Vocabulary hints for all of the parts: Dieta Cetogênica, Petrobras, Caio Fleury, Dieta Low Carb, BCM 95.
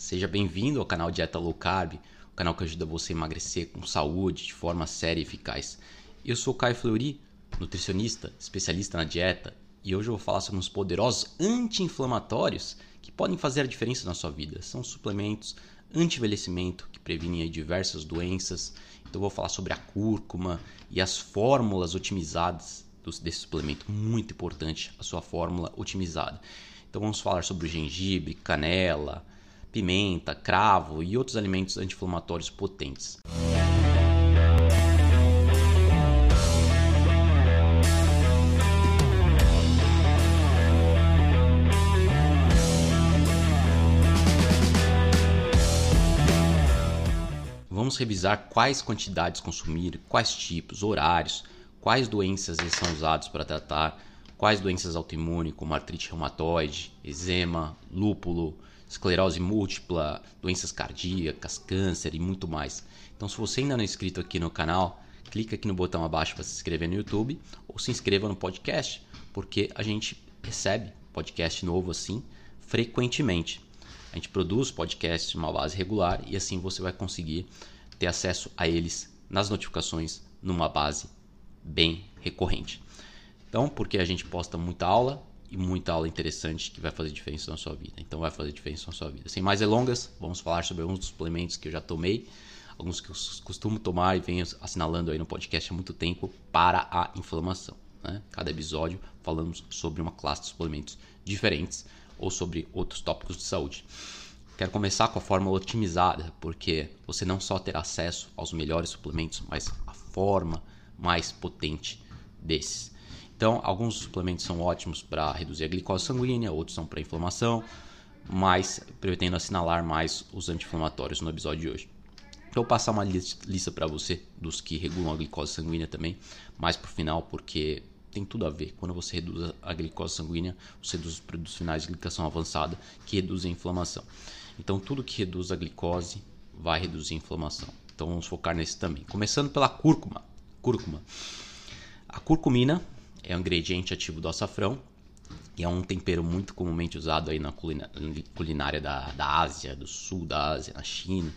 Seja bem-vindo ao canal Dieta Low Carb, o canal que ajuda você a emagrecer com saúde, de forma séria e eficaz. Eu sou Caio Fleury, nutricionista, especialista na dieta, e hoje eu vou falar sobre uns poderosos anti-inflamatórios que podem fazer a diferença na sua vida. São suplementos anti-envelhecimento que previnem aí diversas doenças. Então eu vou falar sobre a cúrcuma e as fórmulas otimizadas desse suplemento. Muito importante a sua fórmula otimizada. Então vamos falar sobre o gengibre, canela, pimenta, cravo e outros alimentos anti-inflamatórios potentes. Vamos revisar quais quantidades consumir, quais tipos, horários, quais doenças eles são usados para tratar, quais doenças autoimunes, como artrite reumatoide, eczema, lúpulo, esclerose múltipla, doenças cardíacas, câncer e muito mais. Então, se você ainda não é inscrito aqui no canal, clica aqui no botão abaixo para se inscrever no YouTube ou se inscreva no podcast, porque a gente recebe podcast novo assim frequentemente. A gente produz podcasts de uma base regular e assim você vai conseguir ter acesso a eles nas notificações numa base bem recorrente. Então, porque a gente posta muita aula, e muita aula interessante que vai fazer diferença na sua vida. Então vai fazer diferença na sua vida. Sem mais delongas, vamos falar sobre alguns dos suplementos que eu já tomei, alguns que eu costumo tomar e venho assinalando aí no podcast há muito tempo para a inflamação, né? Cada episódio falamos sobre uma classe de suplementos diferentes ou sobre outros tópicos de saúde. Quero começar com a fórmula otimizada, porque você não só terá acesso aos melhores suplementos, mas a forma mais potente desses. Então, alguns suplementos são ótimos para reduzir a glicose sanguínea, outros são para inflamação, mas pretendo assinalar mais os anti-inflamatórios no episódio de hoje. Então, eu vou passar uma lista para você dos que regulam a glicose sanguínea também, mais para o final, porque tem tudo a ver. Quando você reduz a glicose sanguínea, você reduz os produtos finais de glicação avançada, que reduzem a inflamação. Então, tudo que reduz a glicose vai reduzir a inflamação. Então, vamos focar nesse também. Começando pela cúrcuma. A curcumina é um ingrediente ativo do açafrão e é um tempero muito comumente usado aí na culinária da Ásia, do sul da Ásia, na China,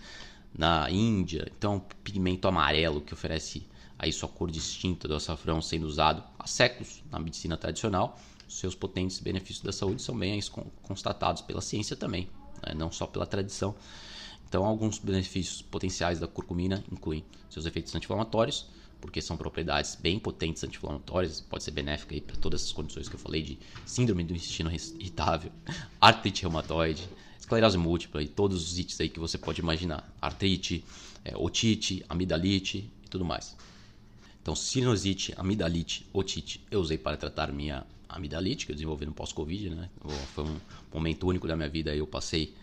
na Índia. Então, é um pigmento amarelo que oferece aí sua cor distinta do açafrão, sendo usado há séculos na medicina tradicional. Seus potentes benefícios da saúde são bem constatados pela ciência também, né? Não só pela tradição. Então, alguns benefícios potenciais da curcumina incluem seus efeitos anti-inflamatórios, porque são propriedades bem potentes anti-inflamatórias, pode ser benéfica aí para todas essas condições que eu falei de síndrome do intestino irritável, artrite reumatoide, esclerose múltipla e todos os ites aí que você pode imaginar, artrite, otite, amidalite e tudo mais. Então, sinusite, amidalite, otite, eu usei para tratar minha amidalite, que eu desenvolvi no pós-Covid, né? Foi um momento único da minha vida, eu passei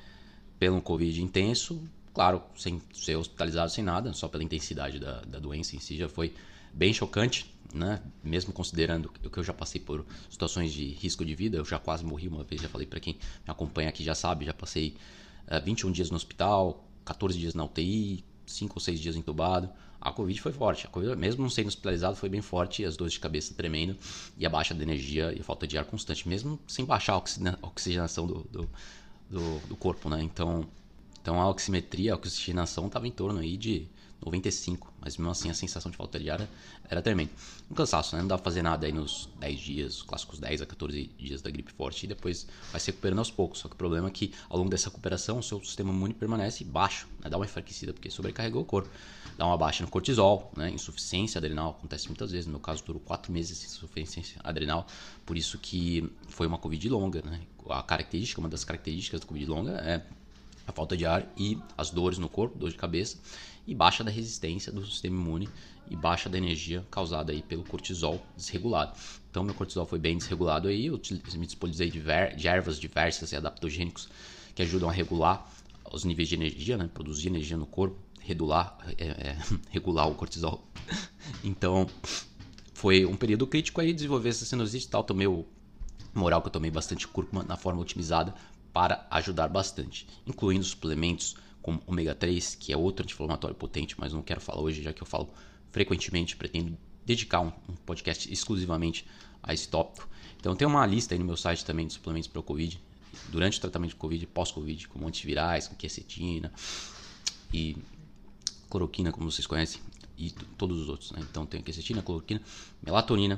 pelo Covid intenso, claro, sem ser hospitalizado, sem nada, só pela intensidade da doença em si já foi bem chocante, né? Mesmo considerando que eu já passei por situações de risco de vida, eu já quase morri uma vez, já falei para quem me acompanha aqui já sabe, já passei 21 dias no hospital, 14 dias na UTI, 5 ou 6 dias entubado. A Covid foi forte, a COVID, mesmo não sendo hospitalizado, foi bem forte, as dores de cabeça tremendo e a baixa de energia e a falta de ar constante, mesmo sem baixar a oxigenação do corpo, né? Então a oximetria, a oxigenação estava em torno aí de 95, mas mesmo assim a sensação de falta de ar era tremenda. Um cansaço, né? Não dá pra fazer nada aí nos 10 dias, os clássicos 10 a 14 dias da gripe forte e depois vai se recuperando aos poucos. Só que o problema é que ao longo dessa recuperação o seu sistema imune permanece baixo, né? Dá uma enfraquecida porque sobrecarregou o corpo. Dá uma baixa no cortisol, né? Insuficiência adrenal, acontece muitas vezes. No meu caso durou 4 meses de insuficiência adrenal, por isso que foi uma Covid longa, né? Uma das características da Covid longa é a falta de ar e as dores no corpo, dor de cabeça e baixa da resistência do sistema imune e baixa da energia causada aí pelo cortisol desregulado. Então meu cortisol foi bem desregulado aí, eu me disponibilizei de ervas diversas e adaptogênicos que ajudam a regular os níveis de energia, né? Produzir energia no corpo, regular o cortisol. Então foi um período crítico aí desenvolver essa sinusite e tal, moral que eu tomei bastante cúrcuma na forma otimizada para ajudar bastante, incluindo suplementos como ômega 3, que é outro anti-inflamatório potente, mas não quero falar hoje, já que eu falo frequentemente, pretendo dedicar um podcast exclusivamente a esse tópico. Então tem uma lista aí no meu site também de suplementos para o Covid, durante o tratamento de Covid e pós-Covid, com antivirais, com quercetina e cloroquina, como vocês conhecem, e todos os outros, né? Então tem quercetina, cloroquina, melatonina,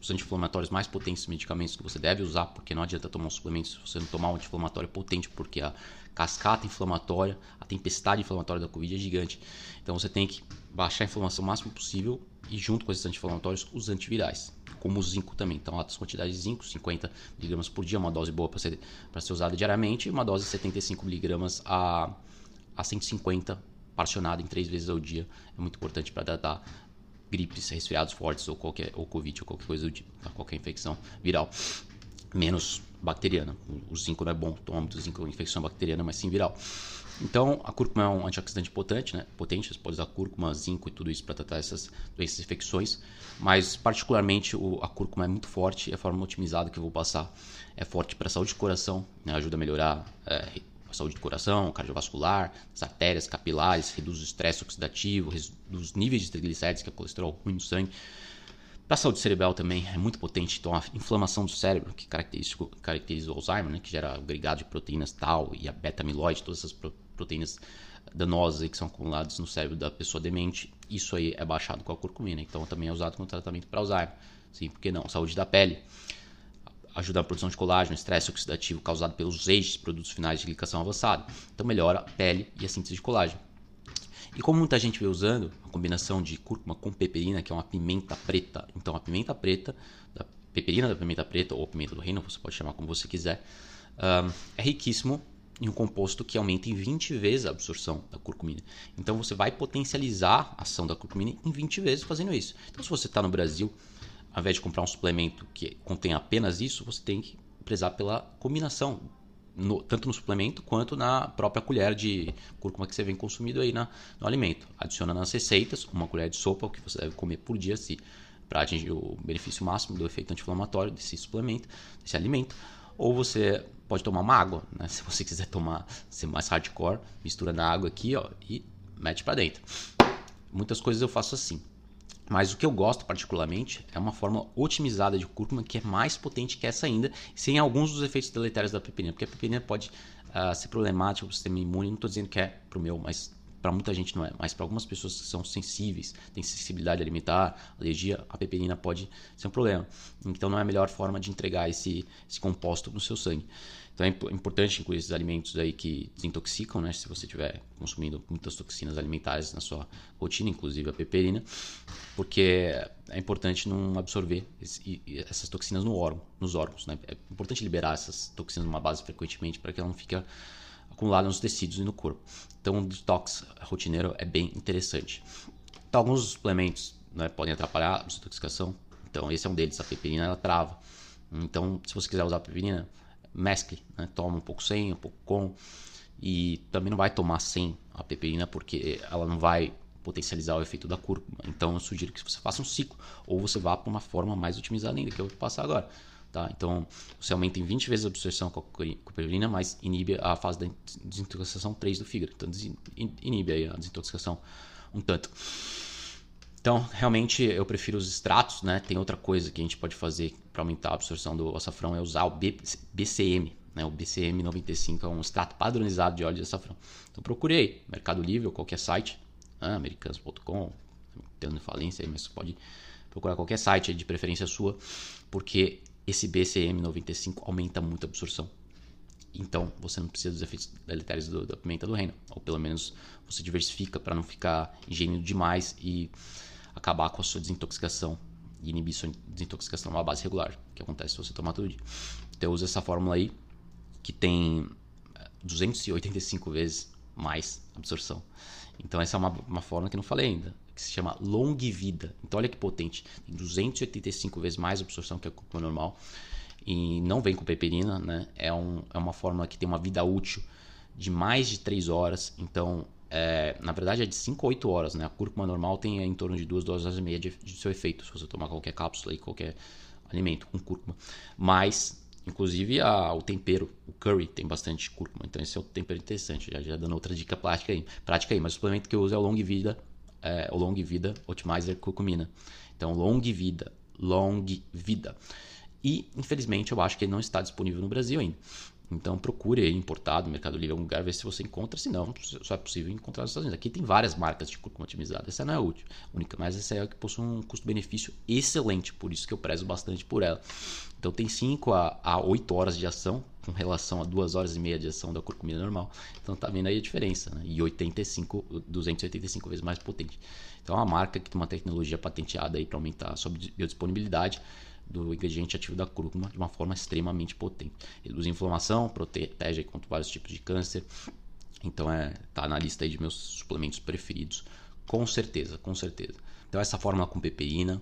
os anti-inflamatórios mais potentes, medicamentos que você deve usar, porque não adianta tomar um suplemento se você não tomar um anti-inflamatório potente, porque a cascata inflamatória, a tempestade inflamatória da Covid é gigante. Então você tem que baixar a inflamação o máximo possível e junto com esses anti-inflamatórios, os antivirais, como o zinco também. Então altas quantidades de zinco, 50 mg por dia, uma dose boa para ser usada diariamente, e uma dose de 75 mg a 150 particionada em 3 vezes ao dia, é muito importante para tratar gripes, resfriados fortes ou Covid ou qualquer coisa do tipo, qualquer infecção viral, menos bacteriana. O zinco não é bom, toma muito zinco em infecção bacteriana, mas sim viral. Então, a cúrcuma é um antioxidante potente, né? Potente, você pode usar cúrcuma, zinco e tudo isso para tratar essas doenças e infecções, mas particularmente a cúrcuma é muito forte, é a forma otimizada que eu vou passar, é forte para a saúde do coração, né? Ajuda a melhorar a saúde do coração, cardiovascular, as artérias, capilares, reduz o estresse oxidativo, reduz os níveis de triglicéridos, que é colesterol ruim no sangue. Para a saúde cerebral também é muito potente, então a inflamação do cérebro, que caracteriza o Alzheimer, né, que gera agregado de proteínas tau e a beta-amiloide, todas essas proteínas danosas aí que são acumuladas no cérebro da pessoa demente, isso aí é baixado com a curcumina, então também é usado como tratamento para Alzheimer, sim, por que não? Saúde da pele, ajuda na produção de colágeno, estresse oxidativo causado pelos agentes, produtos finais de glicação avançada, então melhora a pele e a síntese de colágeno. E como muita gente vem usando a combinação de cúrcuma com peperina, que é uma pimenta preta, então a pimenta preta, da peperina da pimenta preta ou pimenta do reino, você pode chamar como você quiser, é riquíssimo em um composto que aumenta em 20 vezes a absorção da curcumina. Então você vai potencializar a ação da curcumina em 20 vezes fazendo isso. Então se você está no Brasil, ao invés de comprar um suplemento que contém apenas isso, você tem que prezar pela combinação, tanto no suplemento quanto na própria colher de cúrcuma que você vem consumindo aí no alimento. Adiciona nas receitas uma colher de sopa, o que você deve comer por dia para atingir o benefício máximo do efeito anti-inflamatório desse suplemento, desse alimento. Ou você pode tomar uma água, né? Se você quiser ser mais hardcore, mistura na água aqui, ó, e mete para dentro. Muitas coisas eu faço assim. Mas o que eu gosto particularmente é uma forma otimizada de cúrcuma que é mais potente que essa ainda, sem alguns dos efeitos deletérios da peperina, porque a peperina pode ser problemática para o sistema imune, não estou dizendo que é para o meu, mas para muita gente não é, mas para algumas pessoas que são sensíveis, têm sensibilidade alimentar, alergia, a peperina pode ser um problema. Então não é a melhor forma de entregar esse composto no seu sangue. Então é importante incluir esses alimentos aí que desintoxicam, né? Se você estiver consumindo muitas toxinas alimentares na sua rotina, inclusive a peperina, porque é importante não absorver essas toxinas nos órgãos, né? É importante liberar essas toxinas numa base frequentemente para que ela não fique acumulada nos tecidos e no corpo. Então o detox rotineiro é bem interessante. Então, alguns suplementos, né, podem atrapalhar a desintoxicação, então esse é um deles, a peperina ela trava. Então se você quiser usar a peperina, mescle, né? Toma um pouco sem, um pouco com, e também não vai tomar sem a peperina porque ela não vai potencializar o efeito da cúrcuma. Então eu sugiro que você faça um ciclo ou você vá para uma forma mais otimizada ainda, que eu vou te passar agora, tá? Então você aumenta em 20 vezes a absorção com a peperina, mas inibe a fase da desintoxicação 3 do fígado, então inibe aí a desintoxicação um tanto. Então, realmente, eu prefiro os extratos, né? Tem outra coisa que a gente pode fazer para aumentar a absorção do açafrão, é usar o BCM, né? O BCM 95 é um extrato padronizado de óleo de açafrão. Então, procure aí, Mercado Livre ou qualquer site, né? Americanos.com, tendo falência aí, mas você pode procurar qualquer site de preferência sua, porque esse BCM 95 aumenta muito a absorção. Então, você não precisa dos efeitos deletérios da pimenta do reino, ou pelo menos você diversifica para não ficar ingênuo demais e acabar com a sua desintoxicação e inibir sua desintoxicação à base regular, que acontece se você tomar todo dia. Então eu uso essa fórmula aí, que tem 285 vezes mais absorção. Então essa é uma fórmula que eu não falei ainda, que se chama Longvida. Então olha que potente, tem 285 vezes mais absorção que a cúrcuma normal, e não vem com peperina, né? É uma fórmula que tem uma vida útil de mais de 3 horas, então na verdade é de 5 a 8 horas, né? A cúrcuma normal tem em torno de 2 horas e meia de seu efeito, se você tomar qualquer cápsula e qualquer alimento com cúrcuma. Mas, inclusive, o tempero, o curry, tem bastante cúrcuma, então esse é o tempero interessante, já dando outra dica prática aí. Mas o suplemento que eu uso é o Longvida, o Longvida Optimizer Curcumina. Então, Longvida. E, infelizmente, eu acho que ele não está disponível no Brasil ainda. Então procure aí importado, Mercado Livre, algum lugar, ver se você encontra. Se não, só é possível encontrar nos Estados Unidos. Aqui tem várias marcas de cúrcuma otimizada. Essa não é única, mas essa é a que possui um custo-benefício excelente. Por isso que eu prezo bastante por ela. Então tem 5 a 8 horas de ação com relação a 2 horas e meia de ação da curcumina normal. Então tá vendo aí a diferença, né? E 285 vezes mais potente. Então é uma marca que tem uma tecnologia patenteada aí para aumentar a sua biodisponibilidade do ingrediente ativo da cúrcuma de uma forma extremamente potente. Reduz a inflamação, protege contra vários tipos de câncer. Então tá na lista aí de meus suplementos preferidos, com certeza, com certeza. Então essa fórmula com peperina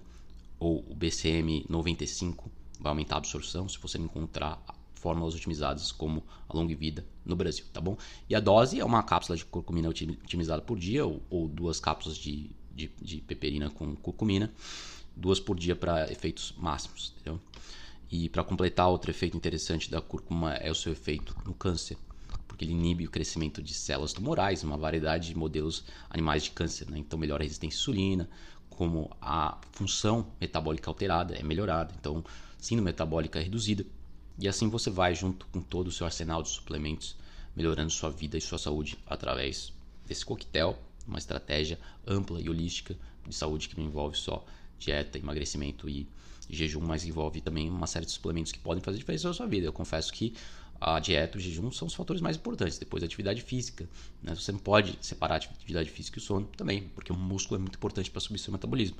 ou o BCM 95 vai aumentar a absorção se você não encontrar fórmulas otimizadas como a Longvida no Brasil, tá bom? E a dose é uma cápsula de curcumina otimizada por dia ou 2 cápsulas de peperina com curcumina. 2 por dia para efeitos máximos, entendeu? E para completar, outro efeito interessante da cúrcuma é o seu efeito no câncer, porque ele inibe o crescimento de células tumorais, uma variedade de modelos animais de câncer, né? Então melhora a resistência à insulina, como a função metabólica alterada é melhorada, então síndrome metabólica é reduzida, e assim você vai junto com todo o seu arsenal de suplementos, melhorando sua vida e sua saúde através desse coquetel, uma estratégia ampla e holística de saúde que não envolve só dieta, emagrecimento e jejum, mas envolve também uma série de suplementos que podem fazer diferença na sua vida. Eu confesso que a dieta e o jejum são os fatores mais importantes, depois a atividade física, né? Você não pode separar a atividade física e o sono também, porque o músculo é muito importante para subir seu metabolismo,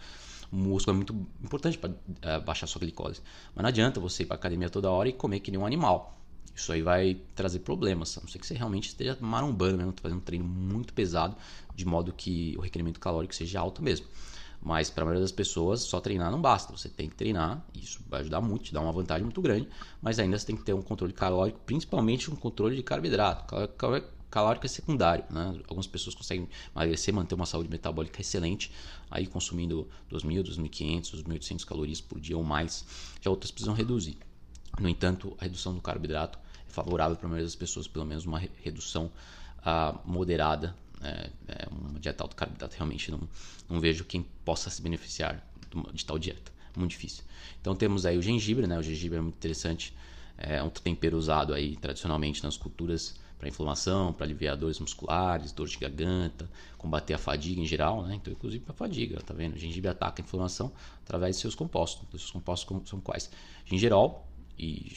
o músculo é muito importante para baixar sua glicose, mas não adianta você ir para a academia toda hora e comer que nem um animal, isso aí vai trazer problemas, a não ser que você realmente esteja marombando, né? Fazendo um treino muito pesado, de modo que o requerimento calórico seja alto mesmo. Mas para a maioria das pessoas, só treinar não basta. Você tem que treinar, isso vai ajudar muito, te dá uma vantagem muito grande. Mas ainda você tem que ter um controle calórico, principalmente um controle de carboidrato. Calórico é secundário, né? Algumas pessoas conseguem emagrecer, manter uma saúde metabólica excelente, aí consumindo 2.000, 2.500, 2.800 calorias por dia ou mais. Já outras precisam reduzir. No entanto, a redução do carboidrato é favorável para a maioria das pessoas, pelo menos uma redução moderada. Uma dieta alto carboidrato, realmente não vejo quem possa se beneficiar de tal dieta, muito difícil. Então temos aí o gengibre, né? O gengibre é muito interessante, é um tempero usado aí tradicionalmente nas culturas para inflamação, para aliviar dores musculares, dor de garganta, combater a fadiga em geral, né? Então inclusive para fadiga, tá vendo? O gengibre ataca a inflamação através de seus compostos. Os seus compostos são quais? Gingerol e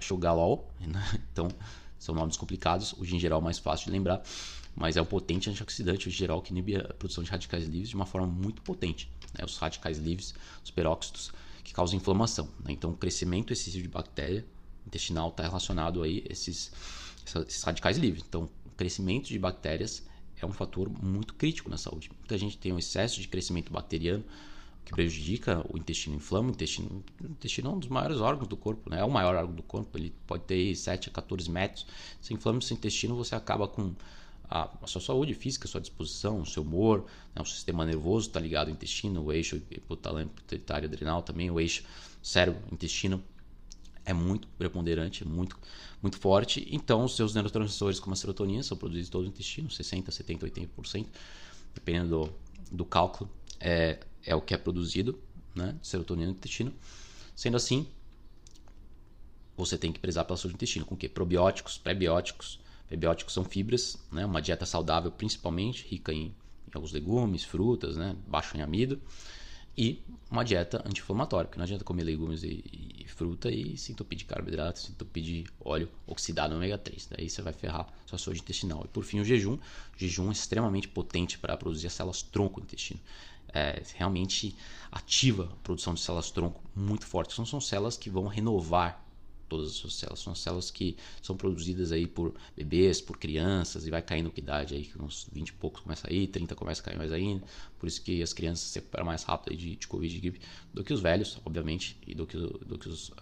shogalol, né? Então são nomes complicados, o gingerol é mais fácil de lembrar, mas é um potente antioxidante, o gingerol, que inibe a produção de radicais livres de uma forma muito potente, né? Os radicais livres, os peróxidos, que causam inflamação, né? Então o crescimento excessivo de bactéria intestinal está relacionado a esses radicais livres. Então o crescimento de bactérias é um fator muito crítico na saúde. Muita gente tem um excesso de crescimento bacteriano, que prejudica o intestino, inflama o intestino é um dos maiores órgãos do corpo, né? É o maior órgão do corpo, ele pode ter 7 a 14 metros, se inflama o seu intestino você acaba com a sua saúde física, a sua disposição, o seu humor, né? O sistema nervoso está ligado ao intestino, o eixo hipotalâmico, pituitário, adrenal também, o eixo cérebro-intestino é muito preponderante, muito, muito forte, então os seus neurotransmissores como a serotonina são produzidos em todo o intestino, 60%, 70%, 80%, dependendo do cálculo, é o que é produzido, né? Serotonina no intestino. Sendo assim, você tem que prezar pela saúde do intestino. Com o quê? Probióticos, prebióticos. Prebióticos são fibras, né? Uma dieta saudável, principalmente, rica em alguns legumes, frutas, né? Baixo em amido. E uma dieta anti-inflamatória, porque não adianta comer legumes e fruta e se entupir de carboidrato, se entupir de óleo oxidado ômega 3. Daí você vai ferrar sua saúde intestinal. E por fim, o jejum. O jejum é extremamente potente para produzir as células-tronco do intestino. Realmente ativa a produção de células-tronco muito forte. São células que vão renovar todas as suas células. São células que são produzidas aí por bebês, por crianças, e vai caindo com idade aí, que uns 20 e poucos começa a ir, 30 começa a cair mais ainda. Por isso que as crianças se recuperam mais rápido aí de Covid e gripe do que os velhos, obviamente, e do que os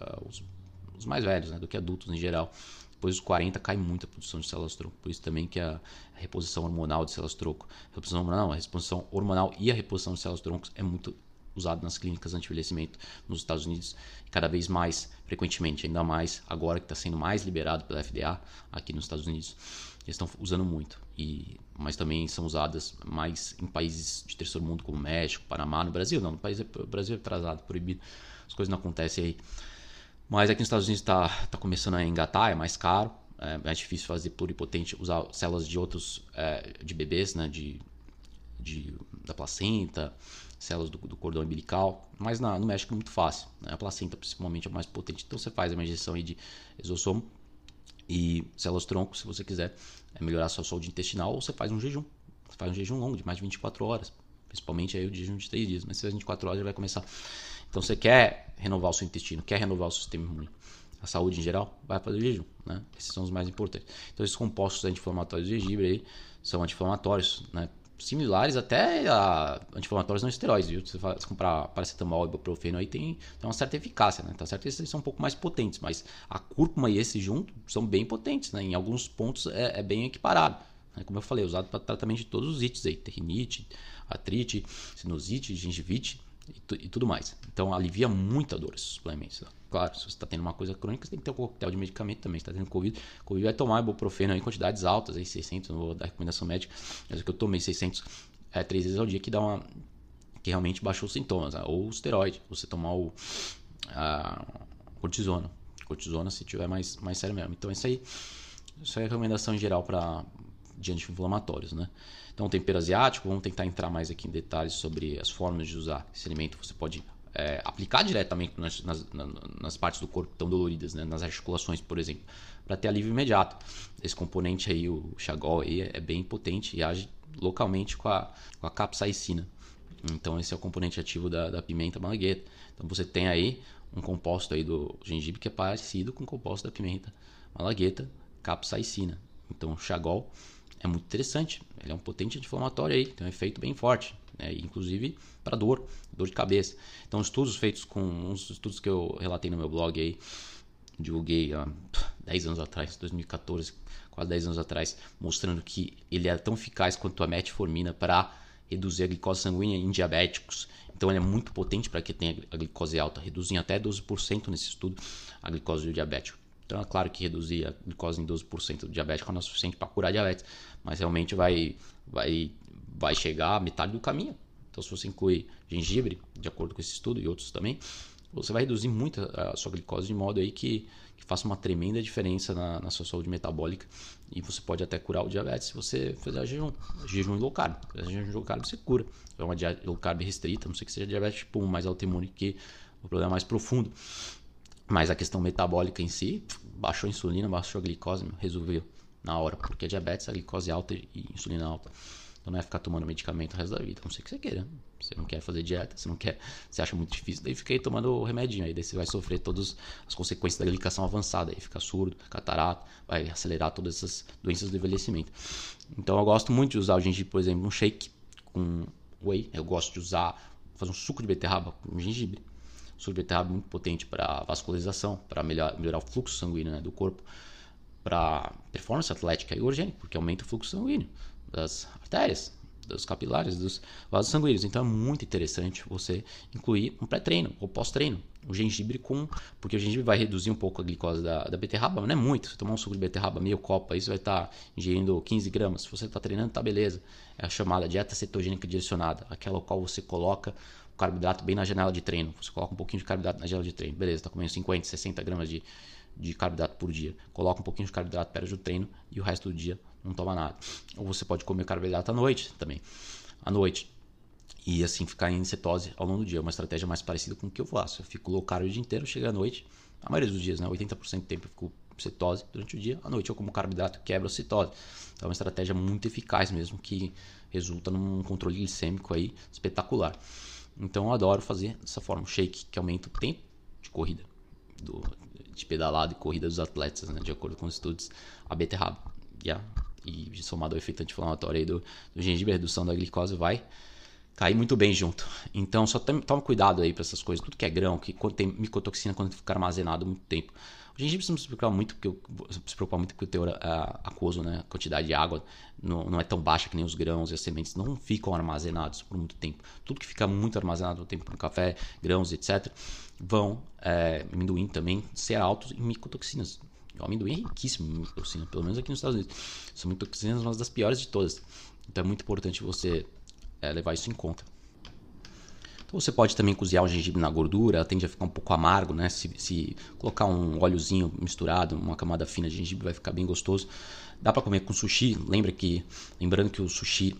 mais velhos, né? Do que adultos em geral. Depois dos 40 cai muito a produção de células-tronco, por isso também que a reposição hormonal de células-tronco, a reposição hormonal e a reposição de células-troncos é muito usado nas clínicas anti-envelhecimento nos Estados Unidos, cada vez mais frequentemente, ainda mais agora que está sendo mais liberado pela FDA aqui nos Estados Unidos, eles estão usando muito, mas também são usadas mais em países de terceiro mundo como México, Panamá, no Brasil não, o Brasil é atrasado, proibido, as coisas não acontecem aí. Mas aqui nos Estados Unidos está começando a engatar, é mais caro, é mais difícil fazer pluripotente, usar células de outros, de bebês, né, da placenta, células do cordão umbilical, mas no México é muito fácil, né? A placenta principalmente é mais potente, então você faz uma injeção aí de exossomo e células-tronco, se você quiser melhorar a sua saúde intestinal, ou você faz um jejum, longo de mais de 24 horas, principalmente aí o jejum de 3 dias, mas se as 24 horas já vai começar. Então você quer renovar o seu intestino, quer renovar o seu sistema imune, a saúde em geral, vai fazer o jejum, né? Esses são os mais importantes. Então esses compostos anti-inflamatórios do gengibre aí são anti-inflamatórios, né? Similares até a anti-inflamatórios não esteroides, viu? Se você comprar paracetamol e ibuprofeno aí tem uma certa eficácia, né? Tá certo? Esses são um pouco mais potentes, mas a cúrcuma e esse junto são bem potentes, né? Em alguns pontos é bem equiparado, né? Como eu falei, usado para tratamento de todos os ites aí, tendinite, artrite, sinusite, gengivite e tudo mais. Então alivia muito a dor esses suplementos. Claro, se você está tendo uma coisa crônica, você tem que ter um coquetel de medicamento também. Se está tendo Covid vai tomar ibuprofeno em quantidades altas, aí 600, não vou dar recomendação médica, mas o que eu tomei 600 três vezes ao dia, que dá uma, que realmente baixou os sintomas, né? Ou o esteroide, você tomar cortisona se tiver mais sério mesmo. Então isso aí é recomendação em geral para anti-inflamatórios, né? Então, tempero asiático, vamos tentar entrar mais aqui em detalhes sobre as formas de usar esse alimento. Você pode aplicar diretamente nas partes do corpo que estão doloridas, né? Nas articulações, por exemplo, para ter alívio imediato. Esse componente aí, o xagol, aí, é bem potente e age localmente com a capsaicina. Então, esse é o componente ativo da pimenta malagueta. Então, você tem aí um composto aí do gengibre que é parecido com o composto da pimenta malagueta, capsaicina. Então, o xagol é muito interessante, ele é um potente anti-inflamatório aí, tem um efeito bem forte, né? Inclusive para dor de cabeça. Então estudos feitos com uns estudos que eu relatei no meu blog aí, divulguei há 10 anos atrás, 2014, quase 10 anos atrás, mostrando que ele é tão eficaz quanto a metformina para reduzir a glicose sanguínea em diabéticos. Então ele é muito potente para quem tem a glicose alta, reduzir até 12% nesse estudo a glicose do diabético. Então é claro que reduzir a glicose em 12% do diabético não é suficiente para curar diabetes, mas realmente vai chegar à metade do caminho. Então se você incluir gengibre, de acordo com esse estudo e outros também, você vai reduzir muito a sua glicose de modo aí que faça uma tremenda diferença na sua saúde metabólica, e você pode até curar o diabetes se você fizer jejum low carb. Se fizer jejum low carb você cura, é uma dieta low carb restrita, não sei que seja diabetes tipo 1 mais autoimune, que é um problema mais profundo. Mas a questão metabólica em si, baixou a insulina, baixou a glicose, resolveu na hora. Porque diabetes, a glicose alta e insulina alta. Então não é ficar tomando medicamento o resto da vida, a não ser que você queira. Você não quer fazer dieta, você acha muito difícil, daí fica aí tomando o remedinho. Aí daí você vai sofrer todas as consequências da glicação avançada. Aí fica surdo, catarata, vai acelerar todas essas doenças do envelhecimento. Então eu gosto muito de usar o gengibre, por exemplo, um shake com whey. Eu gosto de fazer um suco de beterraba com gengibre. Suco de beterraba muito potente para vascularização, para melhorar o fluxo sanguíneo, né, do corpo, para performance atlética e orgânica, porque aumenta o fluxo sanguíneo das artérias, dos capilares, dos vasos sanguíneos. Então é muito interessante você incluir um pré-treino ou pós-treino, o gengibre porque o gengibre vai reduzir um pouco a glicose da beterraba, mas não é muito. Se você tomar um suco de beterraba, meio copo, aí você vai estar ingerindo 15 gramas. Se você está treinando, tá beleza. É a chamada dieta cetogênica direcionada, aquela qual você coloca carboidrato bem na janela de treino. Você coloca um pouquinho de carboidrato na janela de treino. Beleza, está comendo 50, 60 gramas de carboidrato por dia. Coloca um pouquinho de carboidrato perto do treino e o resto do dia não toma nada. Ou você pode comer carboidrato à noite também. À noite. E assim ficar em cetose ao longo do dia. É uma estratégia mais parecida com o que eu faço. Eu fico low carb o dia inteiro, chega à noite. A maioria dos dias, né? 80% do tempo eu fico cetose durante o dia. À noite eu como carboidrato, quebra a cetose. Então é uma estratégia muito eficaz mesmo, que resulta num controle glicêmico aí espetacular. Então eu adoro fazer dessa forma, um shake que aumenta o tempo de corrida, de pedalada e corrida dos atletas, né? De acordo com os estudos, a beterraba. E somado ao efeito anti-inflamatório aí do gengibre, a redução da glicose vai cair muito bem junto. Então só toma cuidado aí para essas coisas, tudo que é grão, que contém micotoxina, quando fica armazenado muito tempo. O gengibre não se preocupa muito, porque o teor aquoso, né? A quantidade de água não é tão baixa que nem os grãos e as sementes não ficam armazenados por muito tempo. Tudo que fica muito armazenado no tempo, no café, grãos, etc., amendoim também, ser altos em micotoxinas. O amendoim é riquíssimo em micotoxina, pelo menos aqui nos Estados Unidos. São micotoxinas uma das piores de todas. Então é muito importante você levar isso em conta. Então você pode também cozinhar o gengibre na gordura, tende a ficar um pouco amargo, né? Se colocar um óleozinho misturado, uma camada fina de gengibre, vai ficar bem gostoso. Dá para comer com sushi, lembrando que o sushi,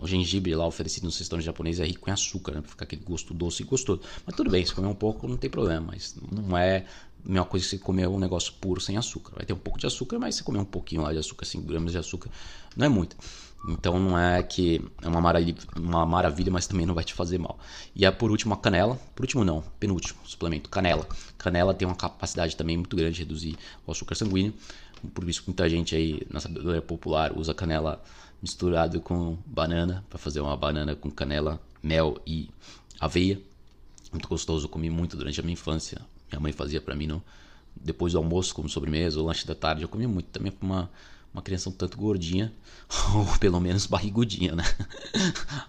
o gengibre lá oferecido nos restaurantes japoneses é rico em açúcar, né? Para ficar aquele gosto doce e gostoso. Mas tudo bem, se comer um pouco não tem problema, mas não é a mesma coisa que você comer um negócio puro sem açúcar. Vai ter um pouco de açúcar, mas se comer um pouquinho lá de açúcar, 5 gramas de açúcar, não é muito. Então não é que é uma maravilha, mas também não vai te fazer mal. E é por último a canela, penúltimo suplemento, canela. Canela tem uma capacidade também muito grande de reduzir o açúcar sanguíneo, por isso que muita gente aí na sabedoria popular usa canela misturado com banana, para fazer uma banana com canela, mel e aveia. Muito gostoso, eu comi muito durante a minha infância, minha mãe fazia para mim depois do almoço como sobremesa ou lanche da tarde, eu comi muito também para uma criança um tanto gordinha, ou pelo menos barrigudinha, né?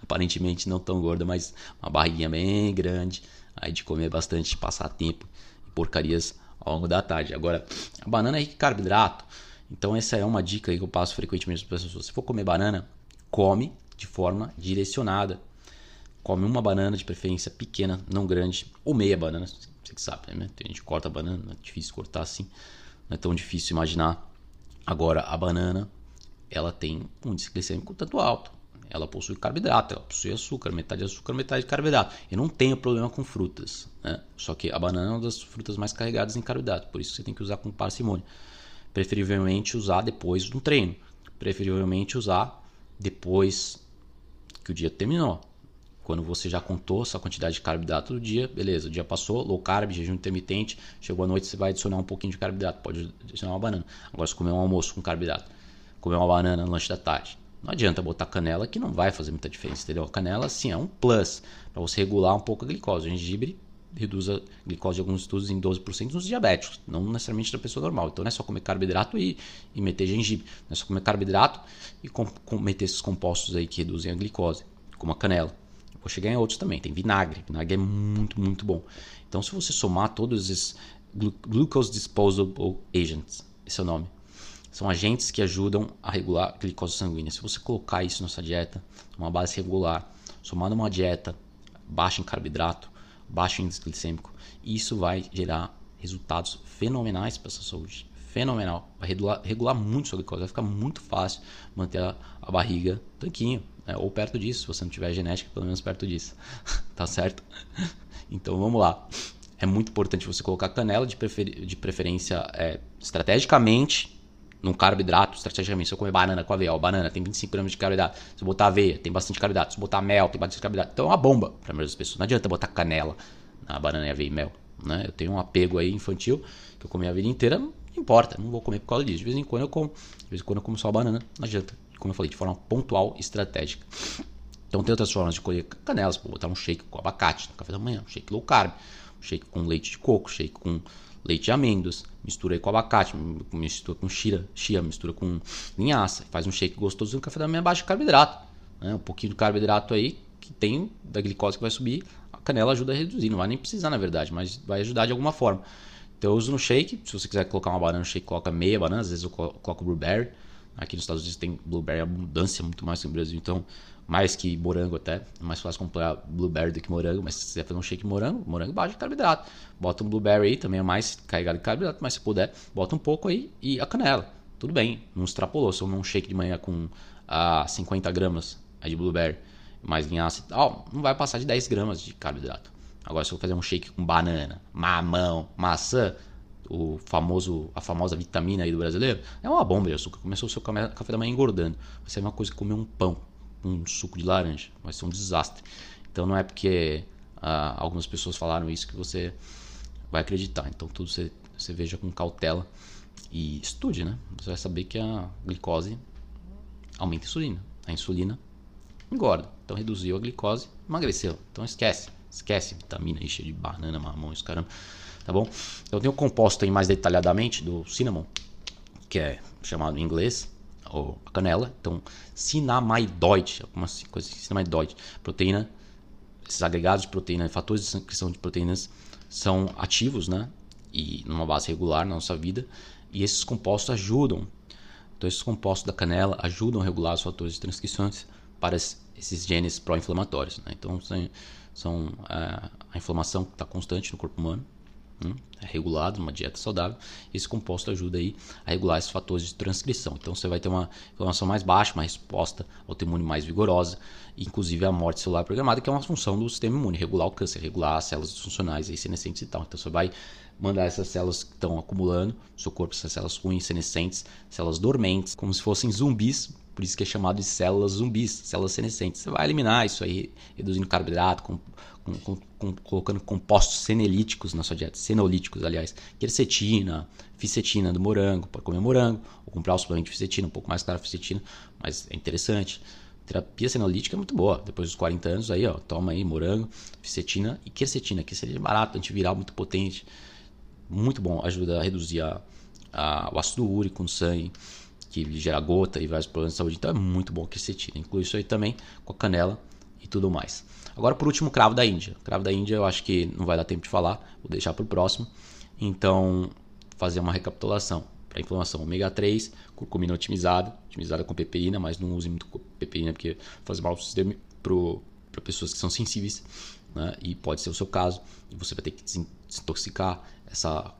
Aparentemente não tão gorda, mas uma barriguinha bem grande, aí de comer bastante, passar tempo e porcarias ao longo da tarde. Agora, a banana é rica em carboidrato, então essa é uma dica aí que eu passo frequentemente para as pessoas. Se for comer banana, come de forma direcionada. Come uma banana, de preferência pequena, não grande, ou meia banana, você que sabe, né? A gente corta a banana, não é difícil cortar assim, não é tão difícil imaginar. Agora, a banana, ela tem um índice glicêmico tanto alto. Ela possui carboidrato, ela possui açúcar, metade de açúcar, metade de carboidrato. Eu não tenho problema com frutas, né? Só que a banana é uma das frutas mais carregadas em carboidrato, por isso você tem que usar com parcimônia. Preferivelmente usar depois de um treino. Preferivelmente usar depois que o dia terminou. Quando você já contou sua quantidade de carboidrato do dia, beleza, o dia passou, low carb, jejum intermitente, chegou à noite, você vai adicionar um pouquinho de carboidrato, pode adicionar uma banana. Agora, se comer um almoço com carboidrato, comer uma banana no lanche da tarde, não adianta botar canela, que não vai fazer muita diferença, entendeu? A canela, sim, é um plus para você regular um pouco a glicose. O gengibre reduz a glicose de alguns estudos em 12% nos diabéticos, não necessariamente da pessoa normal. Então, não é só comer carboidrato e meter gengibre, não é só comer carboidrato e meter esses compostos aí que reduzem a glicose, como a canela. Vou chegar em outros também, tem vinagre. Vinagre é muito, muito bom. Então, se você somar todos esses glucose disposable agents, esse é o nome, são agentes que ajudam a regular a glicose sanguínea. Se você colocar isso na sua dieta, uma base regular, somar numa dieta baixa em carboidrato, baixa em índice glicêmico, isso vai gerar resultados fenomenais para a sua saúde. Fenomenal. Vai regular muito sua glicose, vai ficar muito fácil manter a barriga tanquinho. Ou perto disso, se você não tiver genética, pelo menos perto disso, tá certo? Então vamos lá, é muito importante você colocar canela, de preferência estrategicamente, num carboidrato, estrategicamente. Se eu comer banana com aveia, ó, banana tem 25 gramas de carboidrato, se eu botar aveia tem bastante carboidrato, se eu botar mel tem bastante carboidrato, então é uma bomba para a maioria das pessoas, não adianta botar canela na banana, aveia e mel, né? Eu tenho um apego aí infantil, que eu comi a vida inteira, não importa, não vou comer por causa disso, de vez em quando eu como, de vez em quando eu como só banana, não adianta. Como eu falei, de forma pontual e estratégica. Então tem outras formas de colher canelas, vou botar um shake com abacate no café da manhã, um shake low carb, um shake com leite de coco, shake com leite de amêndoas, mistura aí com abacate, mistura com chia, mistura com linhaça, faz um shake gostoso no café da manhã, baixo de carboidrato, né? Um pouquinho de carboidrato aí, que tem da glicose que vai subir, a canela ajuda a reduzir, não vai nem precisar na verdade, mas vai ajudar de alguma forma. Então eu uso no shake, se você quiser colocar uma banana no shake, coloca meia banana, às vezes eu coloco blueberry. Aqui nos Estados Unidos tem blueberry abundância, muito mais que no Brasil, então mais que morango até. É mais fácil comprar blueberry do que morango, mas se você quiser fazer um shake morango baixo de carboidrato. Bota um blueberry aí, também é mais carregado de carboidrato, mas se puder, bota um pouco aí e a canela. Tudo bem, não extrapolou. Se eu não um shake de manhã com 50 gramas de blueberry, mais linhaça e tal, não vai passar de 10 gramas de carboidrato. Agora se eu fazer um shake com banana, mamão, maçã, a famosa vitamina aí do brasileiro, é uma bomba de açúcar. Começou o seu café da manhã engordando. Vai ser a mesma coisa que comer um pão, um suco de laranja. Vai ser um desastre. Então não é porque algumas pessoas falaram isso que você vai acreditar. Então tudo você veja com cautela e estude, né? Você vai saber que a glicose aumenta a insulina. A insulina engorda. Então reduziu a glicose, emagreceu. Então esquece vitamina aí cheia de banana, mamão, esse caramba. Tá bom? Então tem um composto aí mais detalhadamente do cinnamon, que é chamado em inglês, ou a canela. Então, cinamaidoide, alguma coisa assim, cinamaidoide. Proteína, esses agregados de proteína, fatores de secreção de proteínas são ativos, né? E numa base regular na nossa vida. E esses compostos ajudam. Então, esses compostos da canela ajudam a regular os fatores de transcrição para esses genes pró-inflamatórios, né? Então, são a inflamação que está constante no corpo humano, é regulado numa dieta saudável. Esse composto ajuda aí a regular esses fatores de transcrição. Então você vai ter uma inflamação mais baixa, uma resposta autoimune mais vigorosa, inclusive a morte celular programada, que é uma função do sistema imune, regular o câncer, regular as células disfuncionais, senescentes e tal. Então você vai mandar essas células que estão acumulando no seu corpo, essas células ruins, senescentes, células dormentes, como se fossem zumbis. Por isso que é chamado de células zumbis, células senescentes. Você vai eliminar isso aí, reduzindo carboidrato, colocando compostos senolíticos na sua dieta. Senolíticos, aliás. Quercetina, fisetina do morango, para comer morango. Ou comprar o suplemento de fisetina, um pouco mais caro a fisetina, mas é interessante. Terapia senolítica é muito boa. Depois dos 40 anos, aí, ó, toma aí morango, fisetina e quercetina. Quercetina é barato, antiviral, muito potente. Muito bom, ajuda a reduzir o ácido úrico no sangue, que gera gota e vários problemas de saúde. Então é muito bom que você tire. Inclui isso aí também com a canela e tudo mais. Agora, por último, cravo da Índia. Cravo da Índia eu acho que não vai dar tempo de falar. Vou deixar para o próximo. Então, fazer uma recapitulação. Para inflamação, ômega 3, curcumina otimizada com peperina, mas não use muito peperina porque faz mal para pessoas que são sensíveis, né? E pode ser o seu caso. E você vai ter que desintoxicar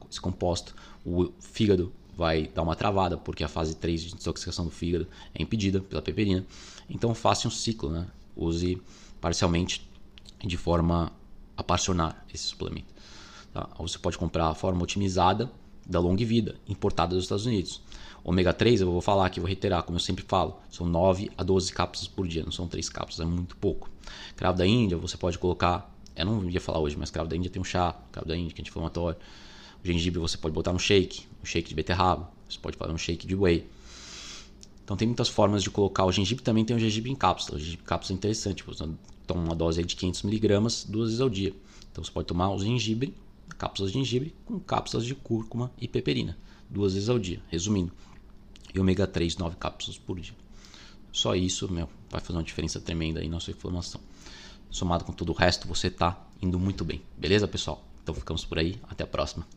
esse composto. O fígado vai dar uma travada, porque a fase 3 de desintoxicação do fígado é impedida pela peperina. Então faça um ciclo, né? Use parcialmente de forma a porcionar esse suplemento. Tá? Você pode comprar a forma otimizada da Longvida, importada dos Estados Unidos. Ômega 3, eu vou falar aqui, vou reiterar, como eu sempre falo, são 9 a 12 cápsulas por dia, não são 3 cápsulas, é muito pouco. Cravo da Índia, você pode colocar, eu não ia falar hoje, mas cravo da Índia tem um chá, cravo da Índia que é anti-inflamatório. Gengibre você pode botar no shake, um shake de beterraba, você pode fazer um shake de whey. Então tem muitas formas de colocar. O gengibre também tem o gengibre em cápsula. O gengibre em cápsula é interessante, você toma uma dose aí de 500 mg 2 vezes ao dia. Então você pode tomar o gengibre, cápsulas de gengibre com cápsulas de cúrcuma e peperina, 2 vezes ao dia, resumindo. E ômega 3, 9 cápsulas por dia. Só isso, vai fazer uma diferença tremenda aí na sua inflamação. Somado com todo o resto, você está indo muito bem. Beleza, pessoal? Então ficamos por aí, até a próxima.